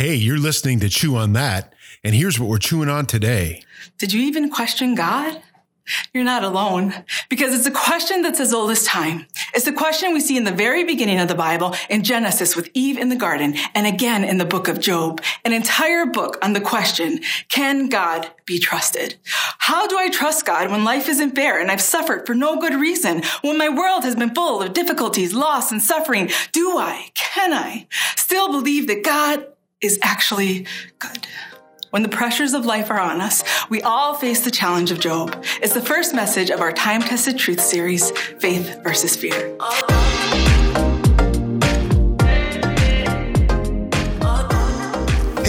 hey, you're listening to Chew on That, and here's what we're chewing on today. Did you even question God? You're not alone, because it's a question that's as old as time. It's the question we see in the very beginning of the Bible in Genesis with Eve in the garden, and again in the book of Job, an entire book on the question, can God be trusted? How do I trust God when life isn't fair and I've suffered for no good reason? When my world has been full of difficulties, loss, and suffering, can I still believe that God is actually good? When the pressures of life are on us, we all face the challenge of Job. It's the first message of our Time-Tested Truths series, Faith versus Fear. Hey,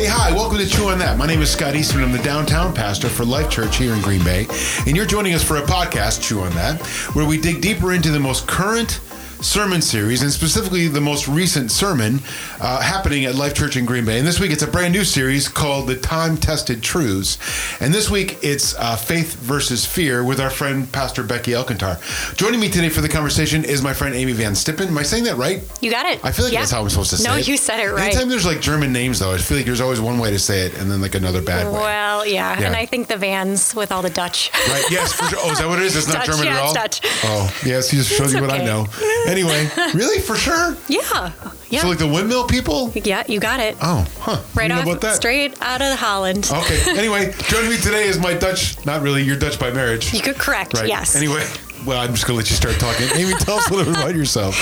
hi, welcome to Chew on That. My name is Scott Eastman. I'm the downtown pastor for Life Church here in Green Bay. And you're joining us for a podcast, Chew on That, where we dig deeper into the most current sermon series, and specifically the most recent sermon happening at Life Church in Green Bay. And this week, it's a brand new series called The Time-Tested Truths. And this week, it's Faith versus Fear with our friend, Pastor Becky Elcantar. Joining me today for the conversation is my friend, Amy Van Stippen. Am I saying that right? You got it. I feel like that's how I'm supposed to say it. No, you said it right. Anytime there's like German names, though, I feel like there's always one way to say it and then like another bad way. Well, yeah. And I think the Vans with all the Dutch. Right, yes. For sure. Oh, is that what it is? It's not Dutch, German at all? Dutch. Oh, yes. You just showed me what I know. Anyway, really? For sure? Yeah. So like the windmill people? Yeah, you got it. Oh, huh. Right off, straight out of Holland. Okay. Anyway, joining me today is my Dutch, not really, you're Dutch by marriage. You could correct, right. Yes. Anyway, well, I'm just going to let you start talking. Amy, tell us a little bit about yourself.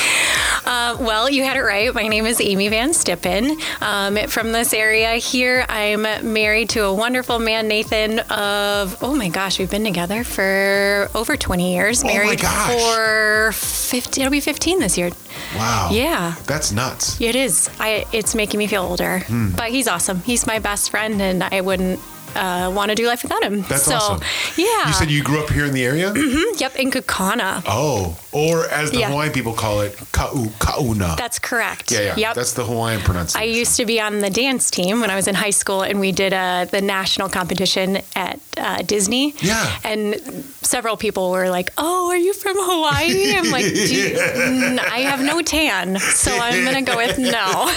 Well, you had it right. My name is Amy Van Stippen. From this area here, I'm married to a wonderful man, Nathan, we've been together for over 20 years. Married for 15, it'll be 15 this year. Wow. Yeah. That's nuts. It is. It's making me feel older, but he's awesome. He's my best friend, and I wouldn't want to do life without him. That's awesome. Yeah. You said you grew up here in the area? Mm-hmm. Yep, in Kaukauna. Oh, or as the Hawaiian people call it, Kaukauna. That's correct. Yeah. Yep. That's the Hawaiian pronunciation. I used to be on the dance team when I was in high school, and we did the national competition at Disney. Yeah. And several people were like, oh, are you from Hawaii? I'm like, I have no tan, so I'm going to go with no.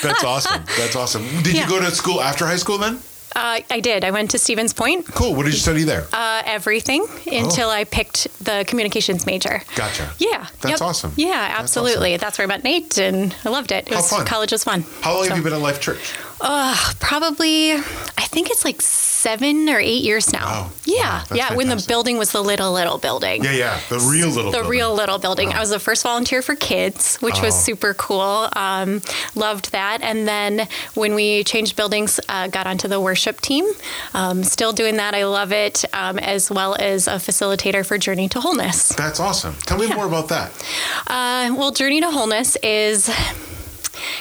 That's awesome. That's awesome. Did you go to school after high school then? I did. I went to Stevens Point. Cool. What did you study there? Everything until I picked the communications major. Gotcha. Yeah. That's awesome. Yeah, absolutely. That's where I met Nate, and I loved it. College was fun. How long have you been at Life Church? Probably, I think it's like 7 or 8 years now. Wow. Yeah. Wow, yeah. When the building was the little building. Yeah. The real little building. Wow. I was the first volunteer for kids, which was super cool. Loved that. And then when we changed buildings, got onto the worship team. Still doing that. I love it. As well as a facilitator for Journey to Wholeness. That's awesome. Tell me more about that. Well, Journey to Wholeness is...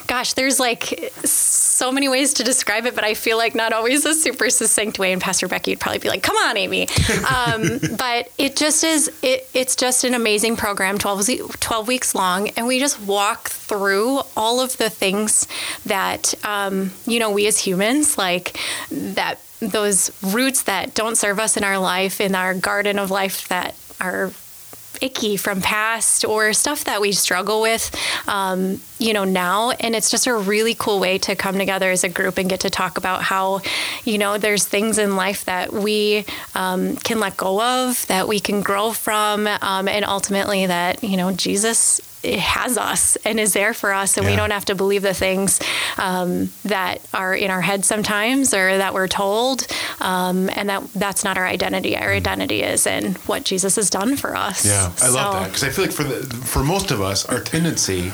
Gosh, there's like so many ways to describe it, but I feel like not always a super succinct way. And Pastor Becky would probably be like, come on, Amy. But it just is, it's just an amazing program, 12 weeks long. And we just walk through all of the things that, we as humans, like that, those roots that don't serve us in our life, in our garden of life that are icky from past or stuff that we struggle with, now. And it's just a really cool way to come together as a group and get to talk about how, there's things in life that we can let go of, that we can grow from, and ultimately that, Jesus has us and is there for us. And we don't have to believe the things that are in our head sometimes or that we're told, and that's not our identity. Our identity is in what Jesus has done for us. Yeah, I love that, because I feel like for most of us, our tendency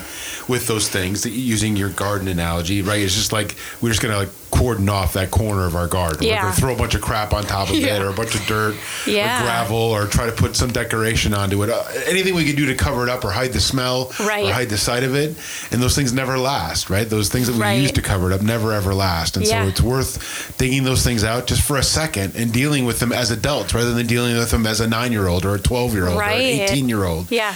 with those things, using your garden analogy, right, it's just like we're just going to cordon off that corner of our garden. Yeah. We're going to throw a bunch of crap on top of it, or a bunch of dirt or gravel, or try to put some decoration onto it. Anything we could do to cover it up or hide the smell. Right. Or hide the sight of it. And those things never last, right? Those things that we use to cover it up never, ever last. And so it's worth digging those things out just for a second and dealing with them as adults rather than dealing with them as a 9-year-old or a 12-year-old or an 18-year-old. Yeah.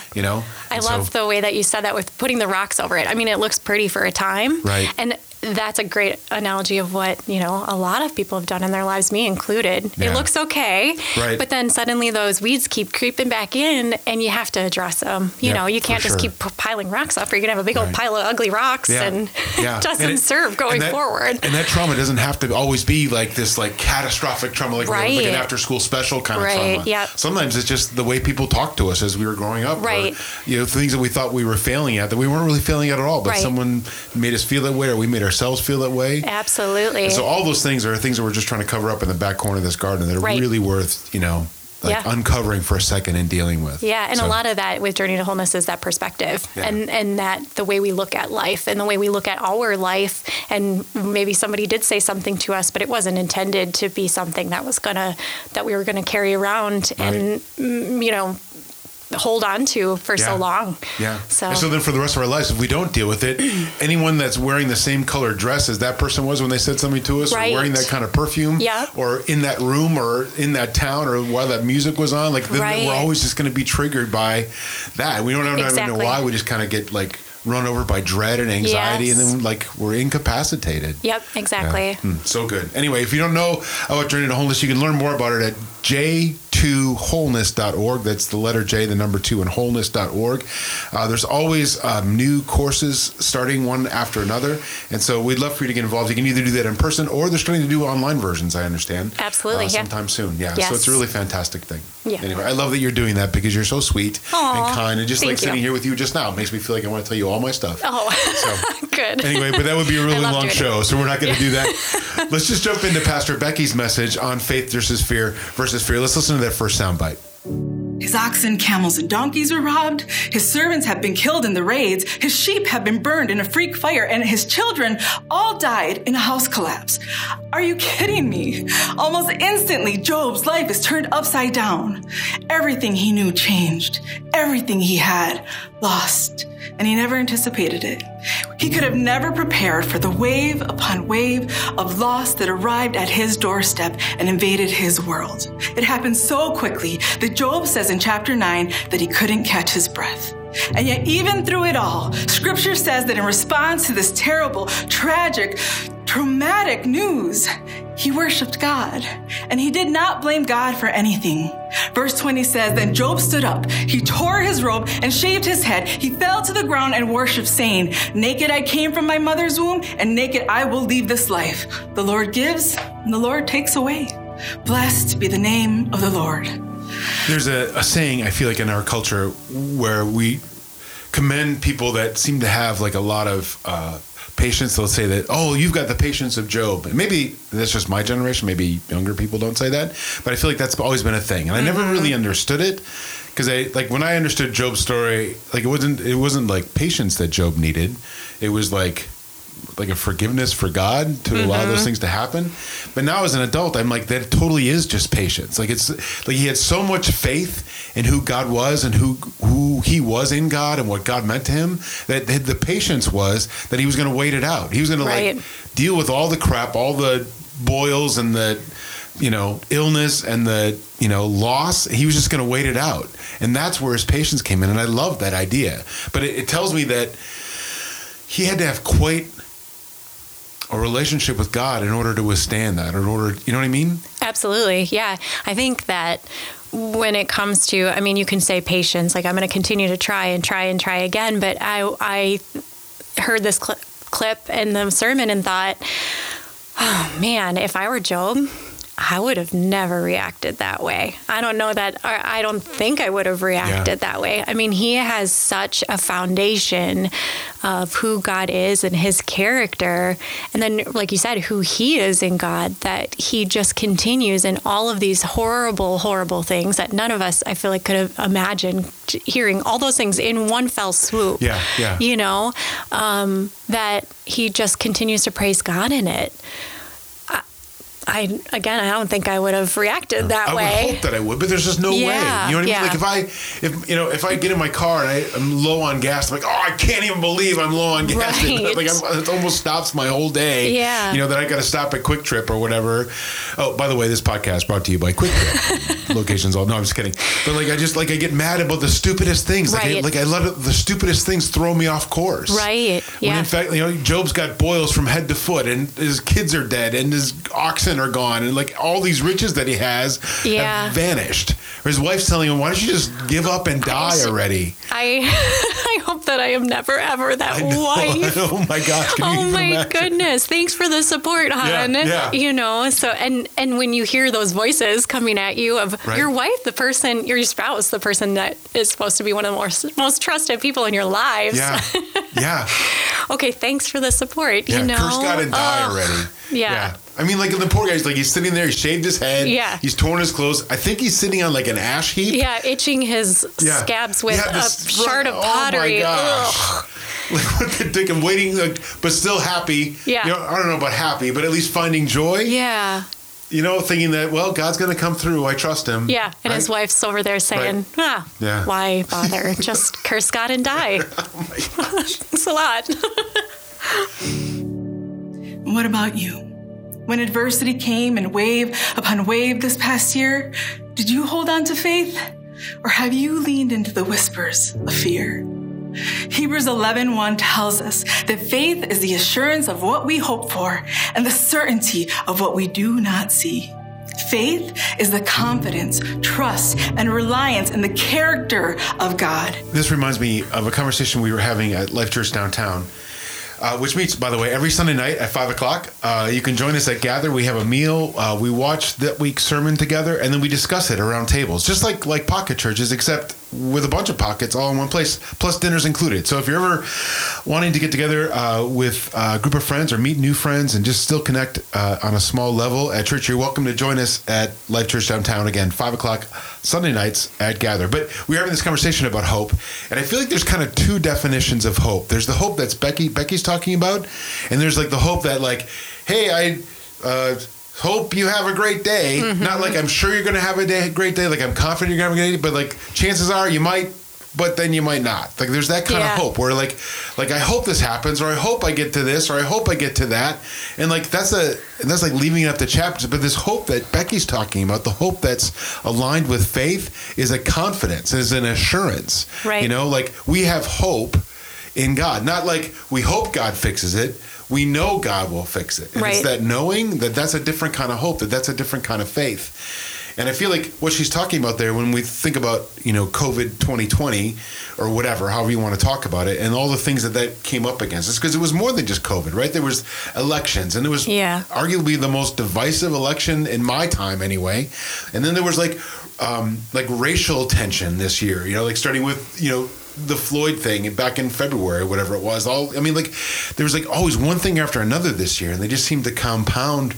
I love the way that you said that with putting the rocks over it. I mean, it looks pretty for a time. Right. And that's a great analogy of what, you know, a lot of people have done in their lives, me included. Yeah. It looks okay, right. But then suddenly those weeds keep creeping back in and you have to address them. You know, you can't just keep piling rocks up or you're going to have a big old pile of ugly rocks and doesn't serve going forward. And that trauma doesn't have to always be like this like catastrophic trauma, like an after school special kind of trauma. Yep. Sometimes it's just the way people talk to us as we were growing up. Right. Or, you know, things that we thought we were failing at that we weren't really failing at all, but someone made us feel that way or we made ourselves feel that way. Absolutely. And so all those things are things that we're just trying to cover up in the back corner of this garden that are really worth, you know, uncovering for a second and dealing with. Yeah. And a lot of that with Journey to Wholeness is that perspective and that the way we look at life and the way we look at our life. And maybe somebody did say something to us, but it wasn't intended to be something that was that we were going to carry around and, you know, hold on to for so long. Yeah. So then for the rest of our lives, if we don't deal with it, anyone that's wearing the same colored dress as that person was when they said something to us, or wearing that kind of perfume, or in that room or in that town or while that music was on, like then we're always just going to be triggered by that. We don't even know why. We just kind of get like run over by dread and anxiety, and then like we're incapacitated. Yep, exactly. Yeah. So good. Anyway, if you don't know about Journey to Wholeness, you can learn more about it at J2wholeness.org. That's the letter J, the number 2, and wholeness.org. There's always new courses starting one after another. And so we'd love for you to get involved. You can either do that in person or they're starting to do online versions, I understand. Absolutely. Sometime soon. Yeah. Yes. So it's a really fantastic thing. Yeah. Anyway, I love that you're doing that because you're so sweet and kind. And just sitting here with you just now makes me feel like I want to tell you all my stuff. Oh, so, good. Anyway, but that would be a really long show. So we're not going to do that. Let's just jump into Pastor Becky's message on faith versus fear. Let's listen to that first soundbite. His oxen, camels, and donkeys were robbed. His servants have been killed in the raids. His sheep have been burned in a freak fire, and his children all died in a house collapse. Are you kidding me? Almost instantly, Job's life is turned upside down. Everything he knew changed. Everything he had lost, and he never anticipated it. He could have never prepared for the wave upon wave of loss that arrived at his doorstep and invaded his world. It happened so quickly that Job says in chapter 9 that he couldn't catch his breath. And yet, even through it all, Scripture says that in response to this terrible, tragic, traumatic news, he worshiped God, and he did not blame God for anything. Verse 20 says, Then Job stood up. He tore his robe and shaved his head. He fell to the ground and worshiped, saying, Naked I came from my mother's womb, and naked I will leave this life. The Lord gives, and the Lord takes away. Blessed be the name of the Lord. There's a saying, I feel like, in our culture where we commend people that seem to have like a lot of patience. They'll say that, oh, you've got the patience of Job. And maybe that's just my generation. Maybe younger people don't say that. But I feel like that's always been a thing. And I never really understood it. Because when I understood Job's story, like it wasn't like patience that Job needed. It was like a forgiveness for God to allow those things to happen. But now as an adult, I'm like, that totally is just patience. Like it's like he had so much faith in who God was and who he was in God and what God meant to him, that the patience was that he was going to wait it out. He was going to like deal with all the crap, all the boils and the, you know, illness and the, you know, loss. He was just going to wait it out. And that's where his patience came in. And I love that idea, but it tells me that he had to have quite a relationship with God in order to withstand that, you know what I mean? Absolutely. Yeah. I think that when it comes to, I mean, you can say patience, like I'm going to continue to try again. But I heard this clip in the sermon and thought, oh man, if I were Job, I would have never reacted that way. I don't think I would have reacted that way. I mean, he has such a foundation of who God is and his character. And then, like you said, who he is in God, that he just continues in all of these horrible, horrible things that none of us, I feel like, could have imagined hearing all those things in one fell swoop. Yeah, yeah. You know, that he just continues to praise God in it. I don't think I would have reacted that way. I would hope that I would, but there's just no way. You know what I mean? Like if I get in my car and I'm low on gas, I'm like, oh, I can't even believe I'm low on gas. Right. Like it almost stops my whole day. Yeah. You know, that I got to stop at Quick Trip or whatever. Oh, by the way, this podcast brought to you by Quick Trip. Locations all. No, I'm just kidding. But like, I get mad about the stupidest things. Right. Like I let the stupidest things throw me off course. Right. Yeah. When in fact, you know, Job's got boils from head to foot, and his kids are dead, and his oxen are gone, and like all these riches that he has have vanished. Or his wife's telling him, why don't you just give up and die already? I hope that I am never ever that wife. Oh my gosh. Oh my goodness. Thanks for the support, hon. Yeah. You know, so and when you hear those voices coming at you of your wife, your spouse, the person that is supposed to be one of the most trusted people in your lives. Yeah. Yeah. Okay, thanks for the support. Yeah, you know, curse God and die already. Yeah. I mean, like the poor guy's like, he's sitting there, he shaved his head. Yeah. He's torn his clothes. I think he's sitting on like an ash heap. Yeah. Itching his scabs with a shard of pottery. Oh my gosh. Like what the dick, I'm waiting, like, but still happy. Yeah. You know, I don't know about happy, but at least finding joy. Yeah. You know, thinking that, well, God's going to come through. I trust him. Yeah. And his wife's over there saying, why bother? Just curse God and die. Oh my gosh. It's a lot. What about you? When adversity came and wave upon wave this past year, did you hold on to faith? Or have you leaned into the whispers of fear? Hebrews 11:1 tells us that faith is the assurance of what we hope for and the certainty of what we do not see. Faith is the confidence, trust, and reliance in the character of God. This reminds me of a conversation we were having at Life Church downtown. Which meets, by the way, every Sunday night at 5 o'clock. You can join us at Gather. We have a meal. We watch that week's sermon together, and then we discuss it around tables, just like pocket churches, except with a bunch of pockets all in one place, plus dinner's included. So if you're ever wanting to get together with a group of friends or meet new friends and just still connect on a small level at church, you're welcome to join us at Life Church Downtown again, 5 o'clock Sunday nights at Gather. But we're having this conversation about hope, and I feel like there's kind of two definitions of hope. There's the hope that's Becky's talking about, and there's like the hope that like, hey, I hope you have a great day. Mm-hmm. Not like I'm sure you're going to have a great day. Like I'm confident you're going to have a great day, but like chances are you might, but then you might not. Like there's that kind of hope where like I hope this happens, or I hope I get to this, or I hope I get to that. And like that's like leaving up the chapters. But this hope that Becky's talking about, the hope that's aligned with faith, is a confidence, is an assurance. Right. You know, like we have hope in God. Not like we hope God fixes it. We know God will fix it. And right. It's that knowing that that's a different kind of hope, that that's a different kind of faith. And I feel like what she's talking about there, when we think about, you know, COVID 2020 or whatever, however you want to talk about it, and all the things that came up against us, because it was more than just COVID, right? There was elections, and it was arguably the most divisive election in my time anyway. And then there was like racial tension this year, you know, like starting with, you know, the Floyd thing back in February, whatever it was. I mean, like there was like always one thing after another this year, and they just seemed to compound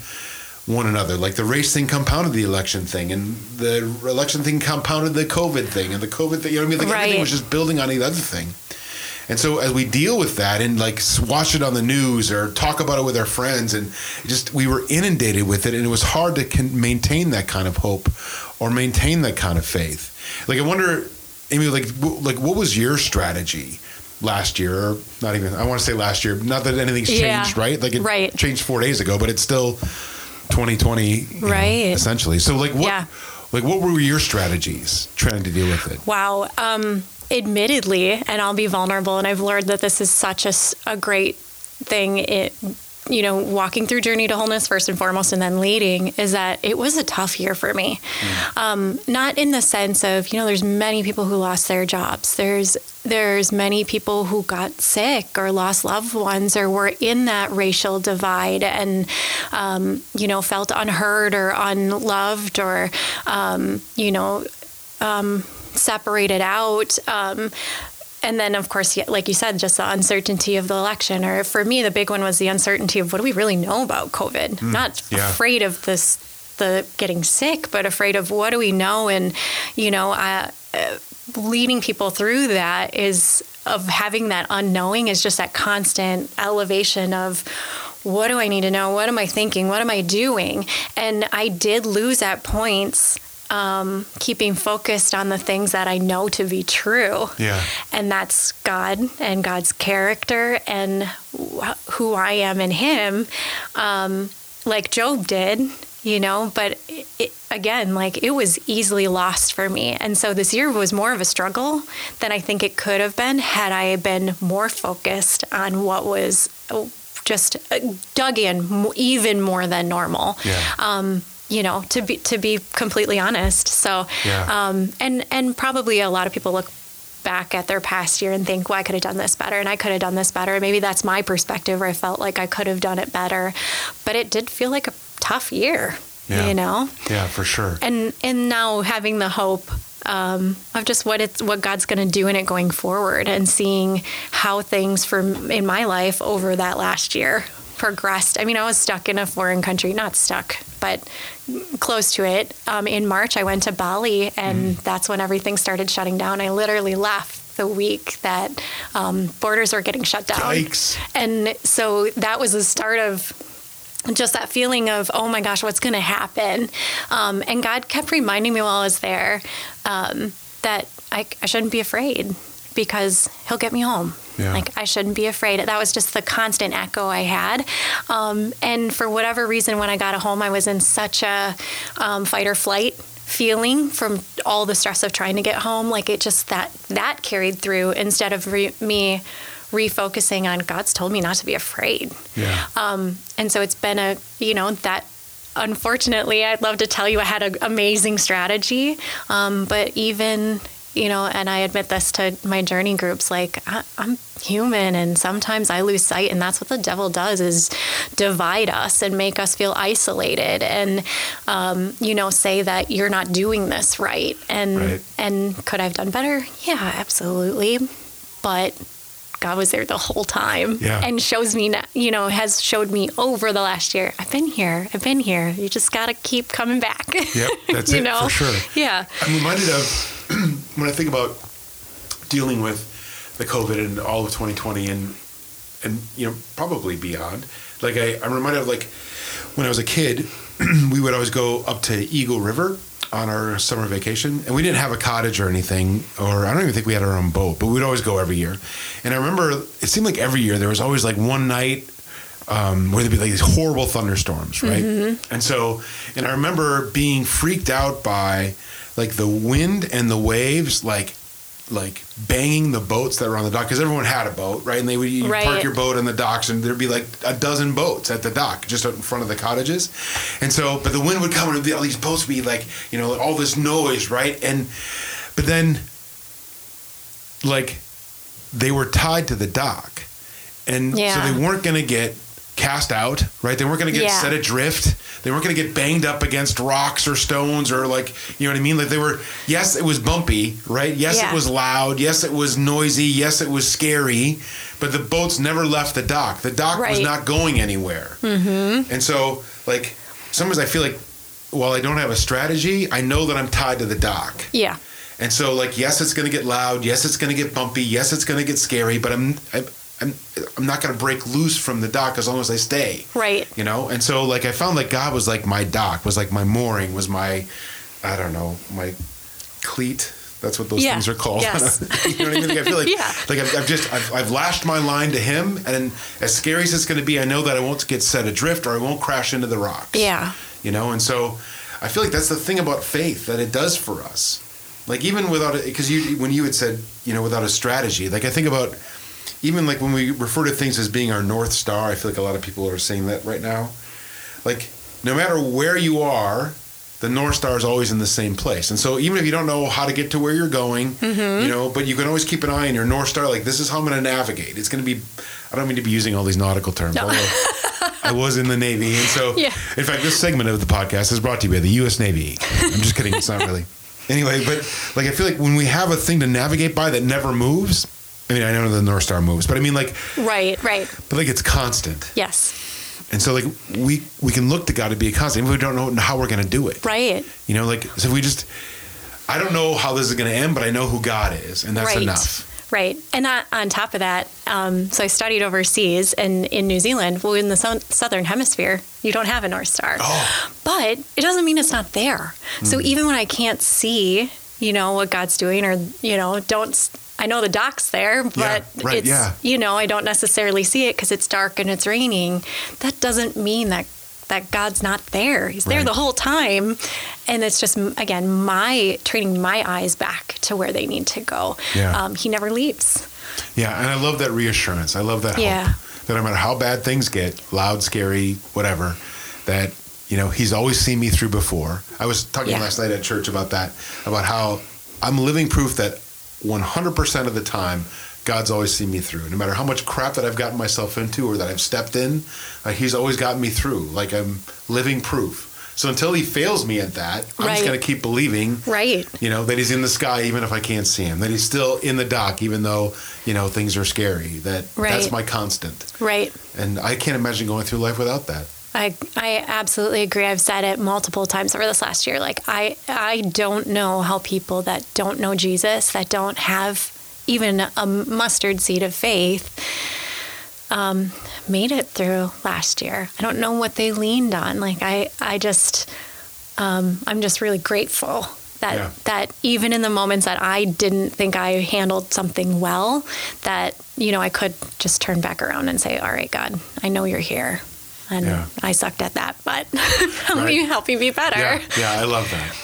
one another. Like the race thing compounded the election thing, and the election thing compounded the COVID thing, and the COVID thing. You know what I mean? Like everything was just building on each other thing. And so as we deal with that and like watch it on the news or talk about it with our friends, and just we were inundated with it, and it was hard to maintain that kind of hope or maintain that kind of faith. Like I wonder, Amy, like what was your strategy last year? Or not even, I want to say last year, not that anything's changed, right? Like it changed 4 days ago, but it's still 2020, you know, essentially. So like what were your strategies trying to deal with it? Wow. Admittedly, and I'll be vulnerable, and I've learned that this is such a great thing. You know, walking through Journey to Wholeness first and foremost, and then leading, is that it was a tough year for me. Mm. Not in the sense of, you know, there's many people who lost their jobs. There's many people who got sick or lost loved ones or were in that racial divide and, you know, felt unheard or unloved or, you know, separated out. And then, of course, like you said, just the uncertainty of the election. Or for me, the big one was the uncertainty of what do we really know about COVID? Mm, not afraid of this, the getting sick, but afraid of what do we know? And, you know, leading people through that is of having that unknowing is just that constant elevation of what do I need to know? What am I thinking? What am I doing? And I did lose at points keeping focused on the things that I know to be true. Yeah. And that's God and God's character and who I am in him, like Job did, you know, but it, again, like it was easily lost for me. And so this year was more of a struggle than I think it could have been had I been more focused on what was just dug in even more than normal. Yeah. You know, to be completely honest. So, yeah. And probably a lot of people look back at their past year and think, well, I could have done this better and I could have done this better. Maybe that's my perspective where I felt like I could have done it better, but it did feel like a tough year, yeah. You know? Yeah, for sure. And now having the hope, of just what God's going to do in it going forward and seeing how things in my life over that last year progressed. I mean, I was stuck in a foreign country, not stuck, but close to it. In March, I went to Bali, and that's when everything started shutting down. I literally left the week that borders were getting shut down. Yikes. And so that was the start of just that feeling of, oh my gosh, what's going to happen? And God kept reminding me while I was there that I shouldn't be afraid because he'll get me home. Yeah. Like, I shouldn't be afraid. That was just the constant echo I had. And for whatever reason, when I got home, I was in such a fight or flight feeling from all the stress of trying to get home. Like, it just, that carried through instead of me refocusing on God's told me not to be afraid. Yeah. And so it's been that unfortunately, I'd love to tell you I had an amazing strategy. But even... you know, and I admit this to my journey groups, like I'm human and sometimes I lose sight, and that's what the devil does is divide us and make us feel isolated and, say that you're not doing this right. And could I have done better? Yeah, absolutely. But God was there the whole time and shows me, has showed me over the last year. I've been here. You just got to keep coming back. Yep, that's it for sure. Yeah. I'm reminded of, when I think about dealing with the COVID and all of 2020 and probably beyond, like I'm reminded of like when I was a kid, we would always go up to Eagle River on our summer vacation, and we didn't have a cottage or anything, or I don't even think we had our own boat, but we'd always go every year. And I remember it seemed like every year there was always like one night where there'd be like these horrible thunderstorms, right? Mm-hmm. And I remember being freaked out by like the wind and the waves, like banging the boats that were on the dock, because everyone had a boat, right? And you'd park your boat on the docks, and there'd be like a dozen boats at the dock, just out in front of the cottages. And so, but the wind would come, and all these boats would be like, all this noise, right? But then, like, they were tied to the dock, and so they weren't gonna get cast out, right? They weren't going to get set adrift. They weren't going to get banged up against rocks or stones or like, you know what I mean? Like they were, yes, it was bumpy, right? Yes, it was loud. Yes, it was noisy. Yes, it was scary, but the boats never left the dock. The dock was not going anywhere. Mm-hmm. And so like sometimes I feel like while I don't have a strategy, I know that I'm tied to the dock. Yeah. And so like, yes, it's going to get loud. Yes, it's going to get bumpy. Yes, it's going to get scary, but I'm not going to break loose from the dock as long as I stay. Right. You know? And so, like, I found, like, God was, like, my dock, was, like, my mooring, was my, I don't know, my cleat. That's what those things are called. Yes. You know what I mean? Like, I feel like, like I've lashed my line to him, and as scary as it's going to be, I know that I won't get set adrift or I won't crash into the rocks. Yeah. You know? And so I feel like that's the thing about faith that it does for us. Like, even without it, because when you had said, without a strategy, like, I think about... even like when we refer to things as being our North Star, I feel like a lot of people are saying that right now. Like, no matter where you are, the North Star is always in the same place. And so even if you don't know how to get to where you're going, mm-hmm. But you can always keep an eye on your North Star. Like, this is how I'm going to navigate. It's going to be, I don't mean to be using all these nautical terms. No. I was in the Navy. And so, in fact, this segment of the podcast is brought to you by the U.S. Navy. I'm just kidding. It's not really. Anyway, but like, I feel like when we have a thing to navigate by that never moves, I mean, I know the North Star moves, but I mean, like... Right. But, like, it's constant. Yes. And so, like, we can look to God to be a constant, even if we don't know how we're going to do it. Right. So if we just... I don't know how this is going to end, but I know who God is, and that's enough. Right. And on top of that, so I studied overseas and in New Zealand, well, in the Southern Hemisphere, you don't have a North Star. Oh. But it doesn't mean it's not there. Mm. So even when I can't see, you know, what God's doing or, you know, I know the dock's there, but you know, I don't necessarily see it because it's dark and it's raining. That doesn't mean that God's not there. He's there the whole time. And it's just, again, my training my eyes back to where they need to go. Yeah. He never leaves. Yeah. And I love that reassurance. I love that hope that no matter how bad things get, loud, scary, whatever, that, you know, he's always seen me through before. I was talking last night at church about that, about how I'm living proof that 100% of the time, God's always seen me through. No matter how much crap that I've gotten myself into or that I've stepped in, he's always gotten me through. Like, I'm living proof. So until he fails me at that, I'm just going to keep believing, you know, that he's in the sky even if I can't see him, that he's still in the dock even though, you know, things are scary, that's my constant. Right. And I can't imagine going through life without that. I absolutely agree. I've said it multiple times over this last year. Like, I don't know how people that don't know Jesus, that don't have even a mustard seed of faith, made it through last year. I don't know what they leaned on. Like, I'm just really grateful that even in the moments that I didn't think I handled something well, that, you know, I could just turn back around and say, all right, God, I know you're here. And I sucked at that, but help me be better. Yeah, I love that.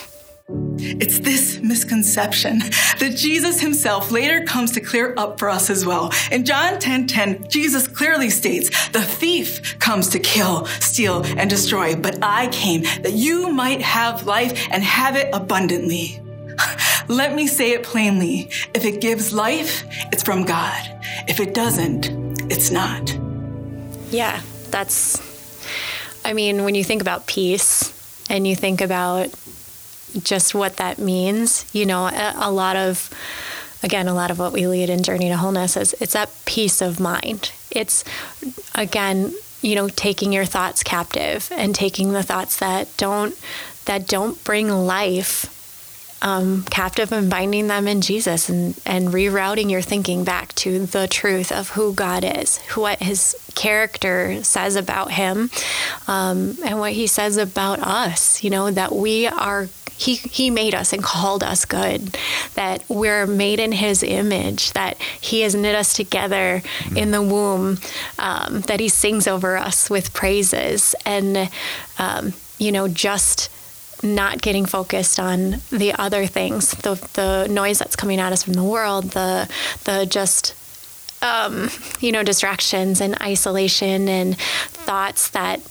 It's this misconception that Jesus himself later comes to clear up for us as well. In John 10:10, Jesus clearly states, "The thief comes to kill, steal, and destroy, but I came that you might have life and have it abundantly." Let me say it plainly. If it gives life, it's from God. If it doesn't, it's not. Yeah, that's, I mean, when you think about peace and you think about just what that means, you know, a lot of what we lead in Journey to Wholeness is it's that peace of mind. It's, again, you know, taking your thoughts captive and taking the thoughts that don't bring life captive and binding them in Jesus and rerouting your thinking back to the truth of who God is, what his character says about him, and what he says about us, you know, that we are, He made us and called us good, that we're made in his image, that he has knit us together in the womb, that he sings over us with praises. And, you know, just not getting focused on the other things, the noise that's coming at us from the world, you know, distractions and isolation and thoughts that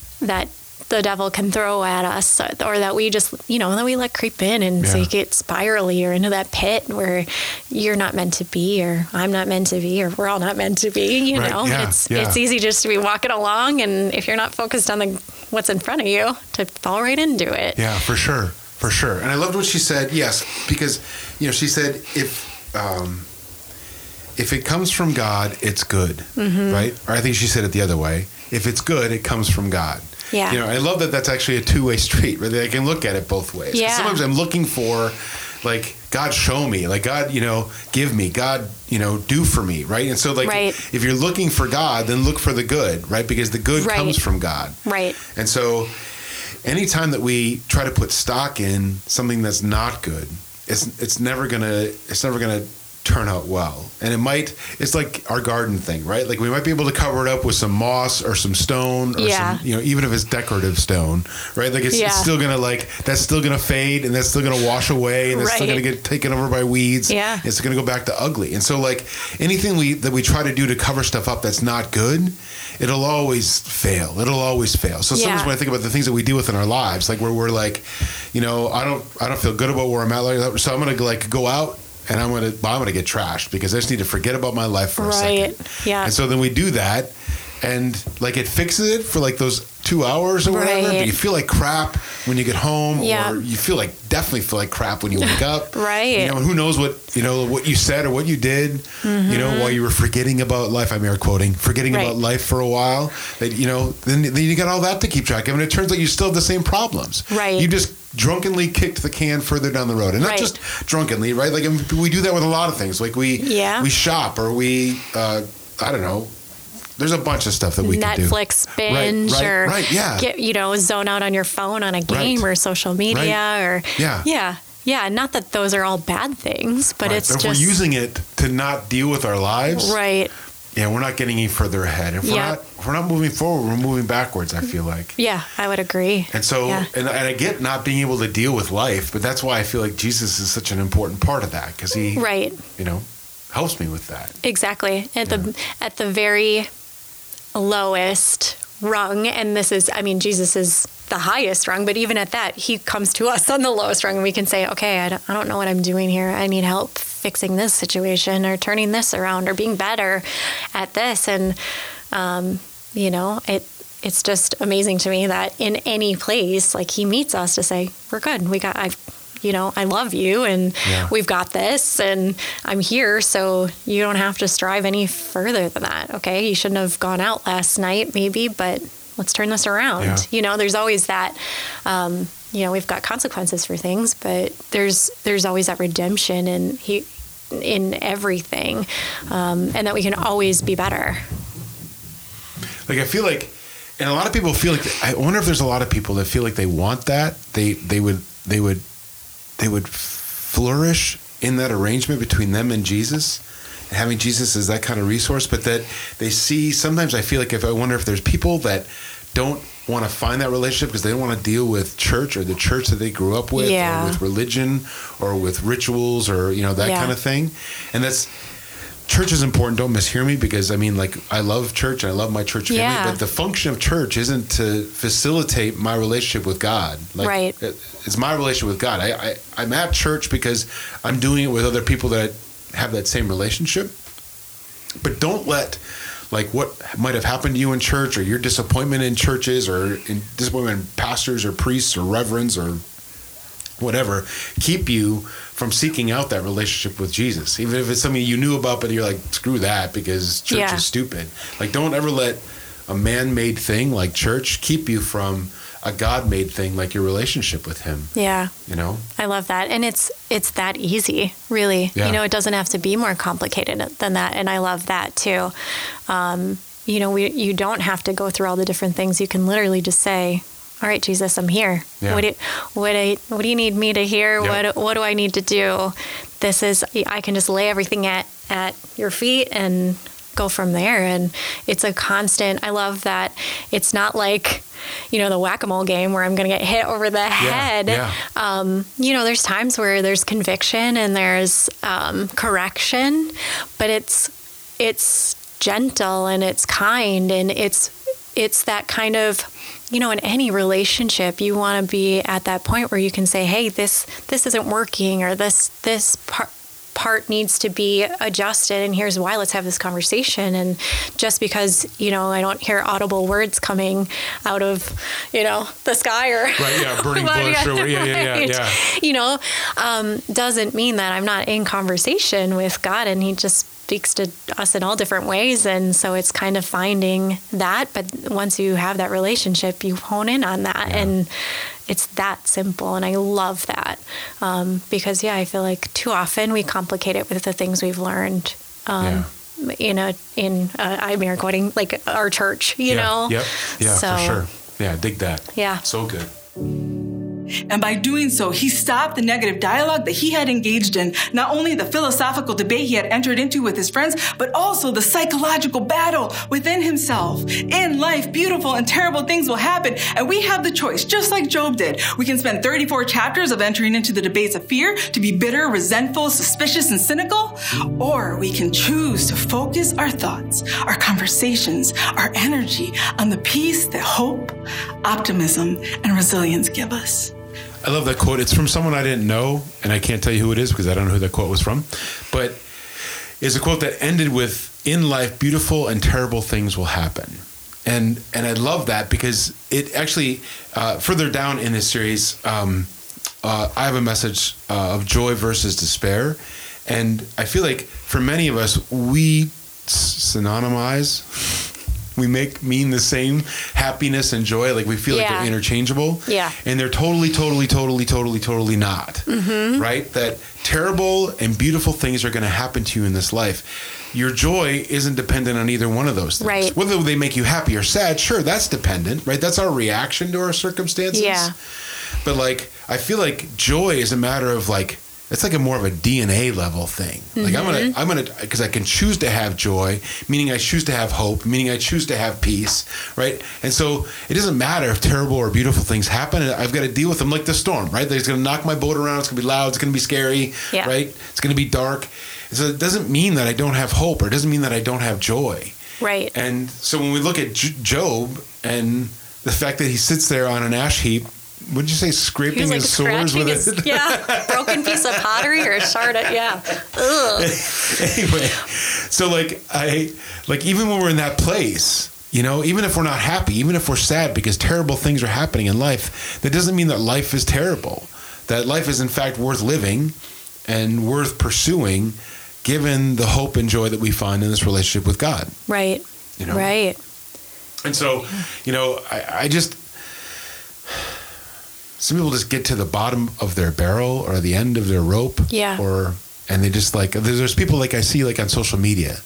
the devil can throw at us, or that we just, you know, that we let creep in, and so you get spirally or into that pit where you're not meant to be, or I'm not meant to be, or we're all not meant to be, you know, it's easy just to be walking along. And if you're not focused on what's in front of you, to fall right into it. Yeah, for sure. And I loved what she said. Yes. Because, you know, she said, if it comes from God, it's good. Mm-hmm. Right. Or I think she said it the other way. If it's good, it comes from God. Yeah. You know, I love that that's actually a two-way street, right? I can look at it both ways. Yeah. Sometimes I'm looking for, like, God, show me. Like, God, you know, give me. God, you know, do for me, right? And so, like, if you're looking for God, then look for the good, right? Because the good comes from God. Right. And so anytime that we try to put stock in something that's not good, it's never gonna turn out well. And it's like our garden thing, right? Like, we might be able to cover it up with some moss or some stone or some, you know, even if it's decorative stone, right? Like it's still going to, like, that's still going to fade, and that's still going to wash away, and it's still going to get taken over by weeds. Yeah. It's going to go back to ugly. And so, like, anything that we try to do to cover stuff up that's not good, it'll always fail. It'll always fail. So sometimes when I think about the things that we deal with in our lives, like where we're like, you know, I don't feel good about where I'm at, like, so I'm going to, like, go out and I'm gonna get trashed because I just need to forget about my life for a second. Yeah. And so then we do that, and, like, it fixes it for, like, those 2 hours or whatever. But you feel like crap when you get home, or you definitely feel like crap when you wake up. Right. You know, and who knows what you said or what you did, you know, while you were forgetting about life. I'm air quoting, forgetting about life for a while. That, you know, then you got all that to keep track of, and it turns out you still have the same problems. Right. You just drunkenly kicked the can further down the road. And not just drunkenly, right? Like, we do that with a lot of things. Like, we shop, or we, I don't know. There's a bunch of stuff that we can do. Netflix binge, or get, zone out on your phone on a game or social media, or yeah, not that those are all bad things, but it's but just... we're using it to not deal with our lives. Right. Yeah, we're not getting any further ahead. If we're not moving forward, we're moving backwards, I feel like. Yeah, I would agree. And so, and I get not being able to deal with life, but that's why I feel like Jesus is such an important part of that, because he, helps me with that. Exactly. At the very lowest rung, and this is, Jesus is the highest rung, but even at that, he comes to us on the lowest rung, and we can say, okay, I don't know what I'm doing here. I need help fixing this situation, or turning this around, or being better at this. And, it's just amazing to me that in any place, like, he meets us to say, we're good. I love you, and we've got this, and I'm here, so you don't have to strive any further than that. Okay. You shouldn't have gone out last night, maybe, but let's turn this around. Yeah. There's always that, we've got consequences for things, but there's always that redemption in everything. And that we can always be better. Like, I feel like, and a lot of people feel like, I wonder if there's a lot of people that feel like they want that. They would flourish in that arrangement between them and Jesus, and having Jesus as that kind of resource. But that they see, sometimes I feel like, I wonder if there's people that don't want to find that relationship because they don't want to deal with church, or the church that they grew up with, or with religion, or with rituals, or, that kind of thing. And that's, church is important. Don't mishear me, because I love church and I love my church family, but the function of church isn't to facilitate my relationship with God. Like, it's my relationship with God. I'm at church because I'm doing it with other people that have that same relationship. But don't let, like, what might have happened to you in church, or your disappointment in churches, or in disappointment in pastors or priests or reverends or whatever, keep you from seeking out that relationship with Jesus. Even if it's something you knew about, but you're like, screw that, because church is stupid. Like, don't ever let a man-made thing like church keep you from a God-made thing like your relationship with him. Yeah. I love that. And it's that easy, really. Yeah. It doesn't have to be more complicated than that. And I love that too. You don't have to go through all the different things. You can literally just say, all right, Jesus, I'm here. Yeah. What do you need me to hear? Yeah. What do I need to do? This is, I can just lay everything at your feet and go from there. And it's a constant. I love that. It's not like, the whack-a-mole game where I'm going to get hit over the head. Yeah. There's times where there's conviction and there's correction, but it's gentle, and it's kind, and it's that kind of, in any relationship, you want to be at that point where you can say, hey, this isn't working, or this part needs to be adjusted, and here's why. Let's have this conversation. And just because, I don't hear audible words coming out of, the sky, or burning bush, or doesn't mean that I'm not in conversation with God, and he just speaks to us in all different ways. And so it's kind of finding that. But once you have that relationship, you hone in on that. Yeah. And it's that simple. And I love that. Because, I feel like too often we complicate it with the things we've learned in I'm air quoting, like, our church, you know? Yep. Yeah, so, for sure. Yeah, dig that. Yeah. So good. And by doing so, he stopped the negative dialogue that he had engaged in, not only the philosophical debate he had entered into with his friends, but also the psychological battle within himself. In life, beautiful and terrible things will happen, and we have the choice, just like Job did. We can spend 34 chapters of entering into the debates of fear to be bitter, resentful, suspicious, and cynical, or we can choose to focus our thoughts, our conversations, our energy on the peace that hope, optimism, and resilience give us. I love that quote. It's from someone I didn't know, and I can't tell you who it is because I don't know who that quote was from. But it's a quote that ended with, in life, beautiful and terrible things will happen. And I love that, because it actually, further down in this series, I have a message of joy versus despair. And I feel like for many of us, we synonymize we make mean the same, happiness and joy. Like we feel like they're interchangeable. Yeah. And they're totally not. Mm-hmm. Right? That terrible and beautiful things are going to happen to you in this life. Your joy isn't dependent on either one of those things. Right. Whether they make you happy or sad, sure, that's dependent, right? That's our reaction to our circumstances. Yeah. But like, I feel like joy is a matter of like, it's like a more of a DNA level thing. Mm-hmm. Like I'm gonna, because I can choose to have joy, meaning I choose to have hope, meaning I choose to have peace, right? And so it doesn't matter if terrible or beautiful things happen. I've got to deal with them like the storm, right? It's gonna knock my boat around. It's gonna be loud. It's gonna be scary, right? It's gonna be dark. And so it doesn't mean that I don't have hope, or it doesn't mean that I don't have joy, right? And so when we look at Job and the fact that he sits there on an ash heap. Would you say scraping like his sores with it? Yeah, broken piece of pottery or a shard. Yeah. Ugh. Anyway, so like even when we're in that place, you know, even if we're not happy, even if we're sad because terrible things are happening in life, that doesn't mean that life is terrible. That life is in fact worth living and worth pursuing, given the hope and joy that we find in this relationship with God. Right. You know? Right. And so, you know, I just. Some people just get to the bottom of their barrel or the end of their rope. Yeah. And they just like, there's people like I see like on social media,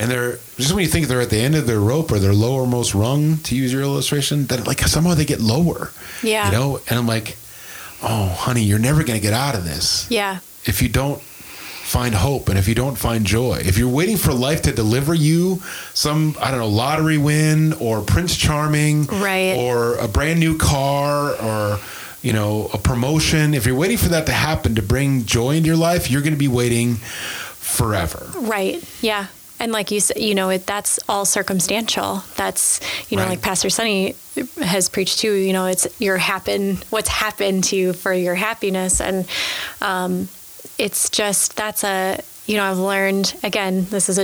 and they're just, when you think they're at the end of their rope or their lowermost rung, to use your illustration, that like somehow they get lower. Yeah. You know? And I'm like, oh honey, you're never going to get out of this. Yeah. If you don't find hope and if you don't find joy, if you're waiting for life to deliver you some, I don't know, lottery win or Prince Charming, right, or a brand new car or, you know, a promotion. If you're waiting for that to happen to bring joy into your life, you're going to be waiting forever. Right. Yeah. And like you said, you know, that's all circumstantial. That's, you know, right. Like Pastor Sunny has preached too, you know, it's what's happened to you for your happiness. And it's just, that's a, you know, I've learned, again, this is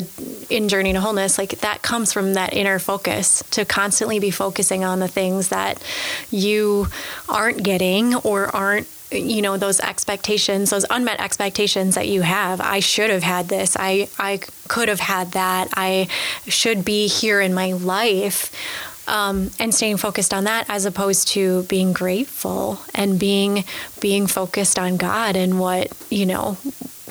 in Journey to Wholeness, like that comes from that inner focus, to constantly be focusing on the things that you aren't getting or aren't, you know, those expectations, those unmet expectations that you have. I should have had this. I could have had that. I should be here in my life. And staying focused on that, as opposed to being grateful and being focused on God and what, you know,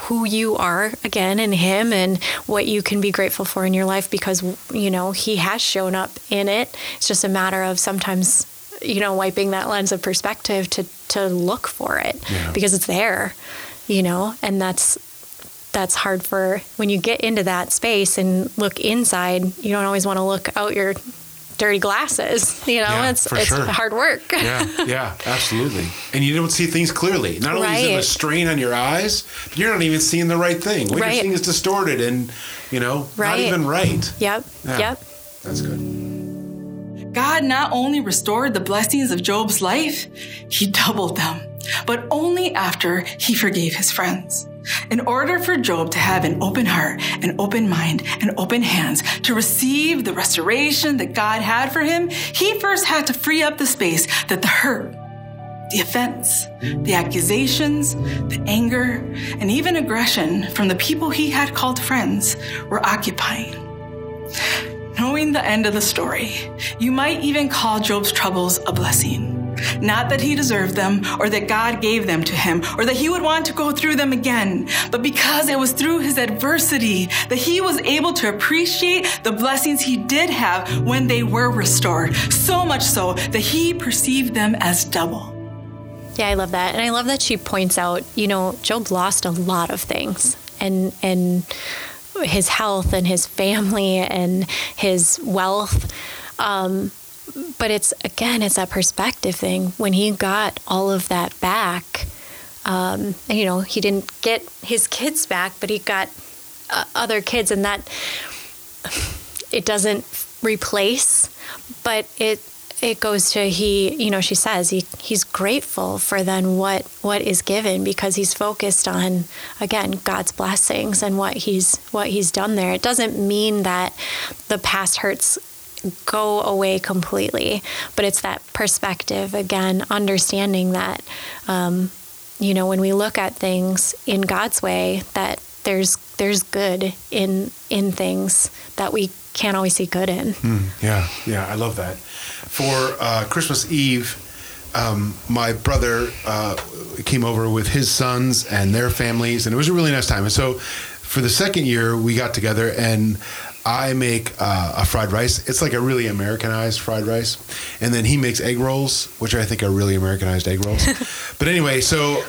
who you are again in Him and what you can be grateful for in your life, because, you know, He has shown up in it. It's just a matter of sometimes, you know, wiping that lens of perspective to look for it, because it's there, you know, and that's hard for when you get into that space and look inside. You don't always want to look out your dirty glasses, you know, it's sure. Hard work. Yeah, absolutely. And you don't see things clearly. Not only is it a strain on your eyes, but you're not even seeing the right thing. What you're seeing is distorted and, you know, not even right. Yep. Yeah. Yep. That's good. God not only restored the blessings of Job's life, He doubled them, but only after he forgave his friends. In order for Job to have an open heart, an open mind, and open hands to receive the restoration that God had for him, he first had to free up the space that the hurt, the offense, the accusations, the anger, and even aggression from the people he had called friends were occupying. Knowing the end of the story, you might even call Job's troubles a blessing. Not that he deserved them, or that God gave them to him, or that he would want to go through them again, but because it was through his adversity that he was able to appreciate the blessings he did have when they were restored, so much so that he perceived them as double. Yeah, I love that. And I love that she points out, you know, Job lost a lot of things, and his health and his family and his wealth, but it's, again, it's that perspective thing. When he got all of that back, and, you know, he didn't get his kids back, but he got other kids, and that it doesn't replace, but it goes to, he, you know, she says he's grateful for then what is given, because he's focused on, again, God's blessings and what he's done there. It doesn't mean that the past hurts go away completely, but it's that perspective, again, understanding that, you know, when we look at things in God's way, that there's good in things that we can't always see good in. Yeah, I love that. For Christmas Eve, my brother came over with his sons and their families, and it was a really nice time. And so for the second year, we got together, and I make a fried rice. It's like a really Americanized fried rice. And then he makes egg rolls, which I think are really Americanized egg rolls. But anyway, so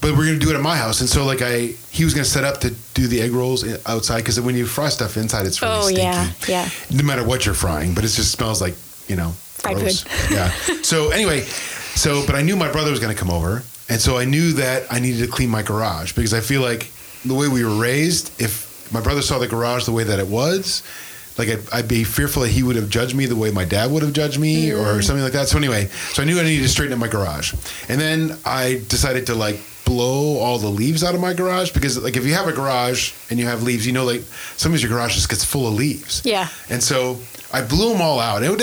but we're going to do it at my house. And so he was going to set up to do the egg rolls outside, because when you fry stuff inside, it's really stinky. No matter what you're frying, but it just smells like, fried food. Yeah. So anyway, but I knew my brother was going to come over. And so I knew that I needed to clean my garage, because I feel like the way we were raised, if my brother saw the garage the way that it was, I'd be fearful that he would have judged me the way my dad would have judged me or something like that. So anyway, I knew I needed to straighten up my garage. And then I decided to blow all the leaves out of my garage, because if you have a garage and you have leaves, sometimes your garage just gets full of leaves. Yeah. And so I blew them all out. I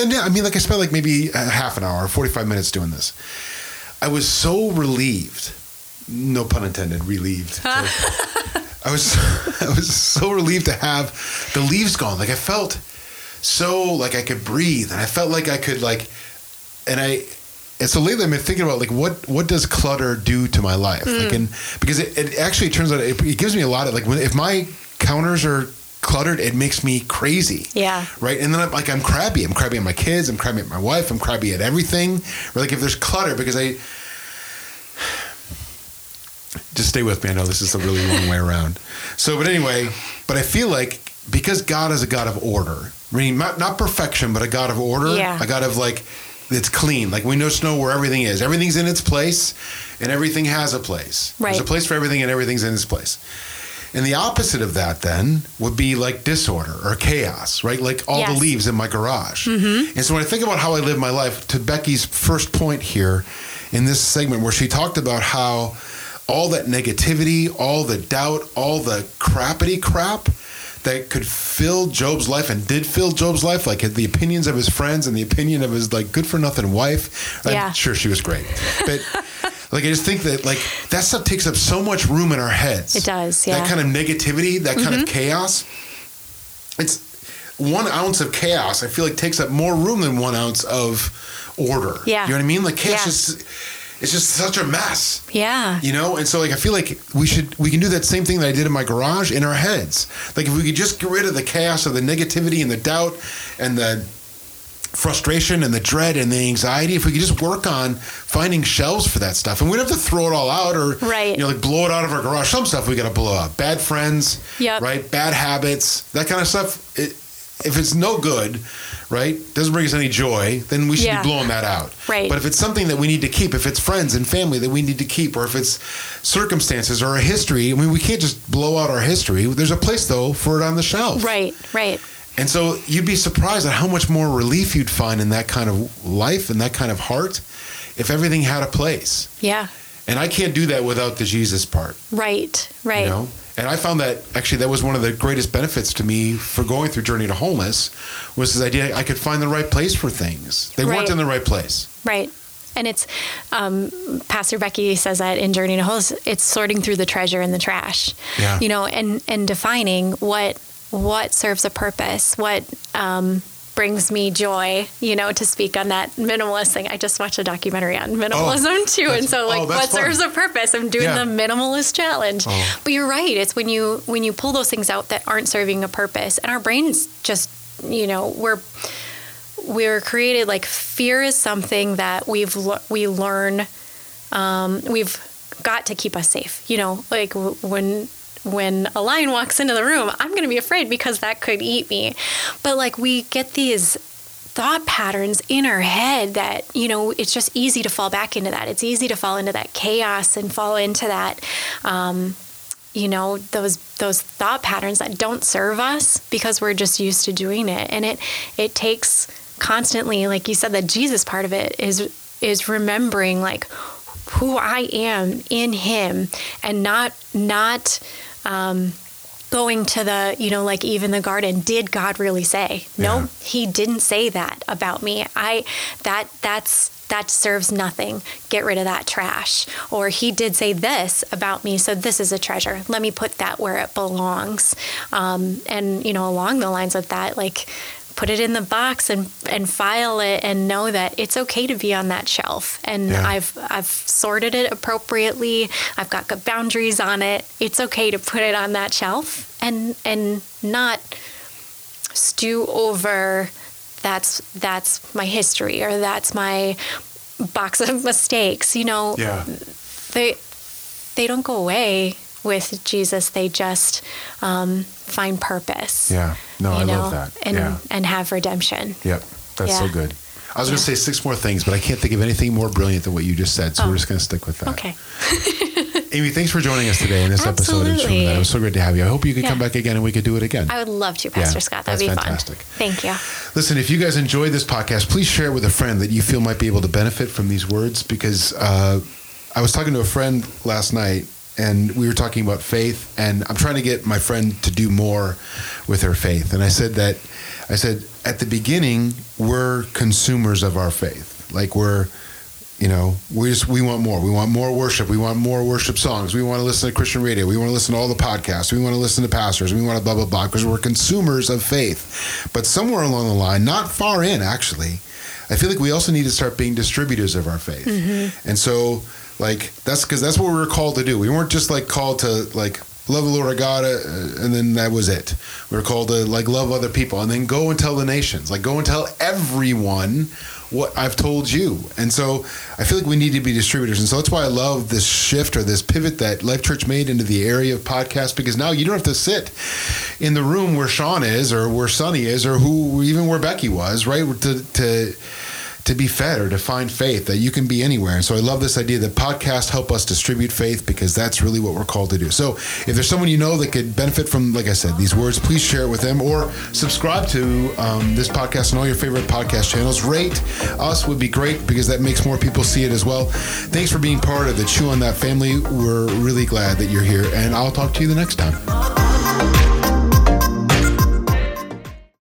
spent maybe a half an hour, 45 minutes doing this. I was so relieved. No pun intended, relieved. I was so relieved to have the leaves gone. I felt so I could breathe, and I felt like I could And so lately I've been thinking about what does clutter do to my life? Because it actually turns out it gives me a lot of if my counters are cluttered, it makes me crazy. Yeah. Right. And then I'm crabby. I'm crabby at my kids. I'm crabby at my wife. I'm crabby at everything. Or if there's clutter, because just stay with me. I know this is a really long way around. But I feel because God is a God of order, meaning not perfection, but a God of order, a God of it's clean. We just know where everything is. Everything's in its place, and everything has a place. Right. There's a place for everything, and everything's in its place. And the opposite of that then would be disorder or chaos, right? The leaves in my garage. Mm-hmm. And so when I think about how I live my life, to Becky's first point here in this segment, where she talked about how all that negativity, all the doubt, all the crappity crap that could fill Job's life and did fill Job's life, the opinions of his friends and the opinion of his good-for-nothing wife. Yeah. I'm sure she was great. But I just think that that stuff takes up so much room in our heads. It does, yeah. That kind of negativity, that kind of chaos. It's 1 ounce of chaos, I feel takes up more room than 1 ounce of order. Yeah. You know what I mean? Chaos is... It's just such a mess. Yeah. And so I feel we can do that same thing that I did in my garage in our heads. If we could just get rid of the chaos of the negativity and the doubt and the frustration and the dread and the anxiety, if we could just work on finding shelves for that stuff. And we don't have to throw it all out or blow it out of our garage. Some stuff we got to blow out. Bad friends, right? Bad habits, that kind of stuff. If it's no good, right, doesn't bring us any joy, then we should be blowing that out. Right. But if it's something that we need to keep, if it's friends and family that we need to keep, or if it's circumstances or a history, we can't just blow out our history. There's a place, though, for it on the shelf. Right. And so you'd be surprised at how much more relief you'd find in that kind of life and that kind of heart if everything had a place. Yeah. And I can't do that without the Jesus part. Right. And I found that actually that was one of the greatest benefits to me for going through Journey to Wholeness, was this idea I could find the right place for things. They weren't in the right place. Right. And it's, Pastor Becky says that in Journey to Wholeness, it's sorting through the treasure and the trash, and defining what serves a purpose, what brings me joy, to speak on that minimalist thing. I just watched a documentary on minimalism too. And so what serves a purpose? I'm doing the minimalist challenge, but you're right. It's when you pull those things out that aren't serving a purpose, and our brains just, we're created fear is something that we learn. We've got to keep us safe, when a lion walks into the room, I'm going to be afraid because that could eat me. But we get these thought patterns in our head that, it's just easy to fall back into that. It's easy to fall into that chaos and fall into that, those thought patterns that don't serve us because we're just used to doing it. And it takes constantly, like you said, the Jesus part of it is remembering who I am in Him, and not going to the, even the garden, did God really say? No, He didn't say that about me. I, that, that's, that serves nothing. Get rid of that trash. Or he did say this about me, so this is a treasure. Let me put that where it belongs. And, you know, along the lines of that, like, put it in the box and file it and know that it's okay to be on that shelf. And yeah. I've sorted it appropriately. I've got good boundaries on it. It's okay to put it on that shelf and not stew over that's my history or that's my box of mistakes. You know, yeah. They don't go away with Jesus. They just find purpose. Yeah. No, I love that. And, yeah. and have redemption. Yep. That's so good. I was going to say 6 more things, but I can't think of anything more brilliant than what you just said. So we're just going to stick with that. Okay. Amy, thanks for joining us today in this episode of Chew on That. It was so great to have you. I hope you could come back again and we could do it again. I would love to, Pastor Scott. That'd be fantastic. Fun. Thank you. Listen, if you guys enjoyed this podcast, please share it with a friend that you feel might be able to benefit from these words, because I was talking to a friend last night and we were talking about faith, and I'm trying to get my friend to do more with her faith. And I said, at the beginning, we're consumers of our faith. Like we want more. We want more worship. We want more worship songs. We want to listen to Christian radio. We want to listen to all the podcasts. We want to listen to pastors. We want to blah, blah, blah, because we're consumers of faith. But somewhere along the line, not far in actually, I feel like we also need to start being distributors of our faith. Mm-hmm. And so, like, that's because that's what we were called to do. We weren't just like called to like love the Lord our God and then that was it. We were called to like love other people and then go and tell the nations, like go and tell everyone what I've told you. And so I feel like we need to be distributors. And so that's why I love this shift or this pivot that Life Church made into the area of podcasts, because now you don't have to sit in the room where Sean is or where Sonny is or who even where Becky was, right? To be fed or to find faith, that you can be anywhere. And so I love this idea that podcasts help us distribute faith, because that's really what we're called to do. So if there's someone you know that could benefit from, like I said, these words, please share it with them, or subscribe to this podcast and all your favorite podcast channels. Rate us would be great, because that makes more people see it as well. Thanks for being part of the Chew on That family. We're really glad that you're here, and I'll talk to you the next time.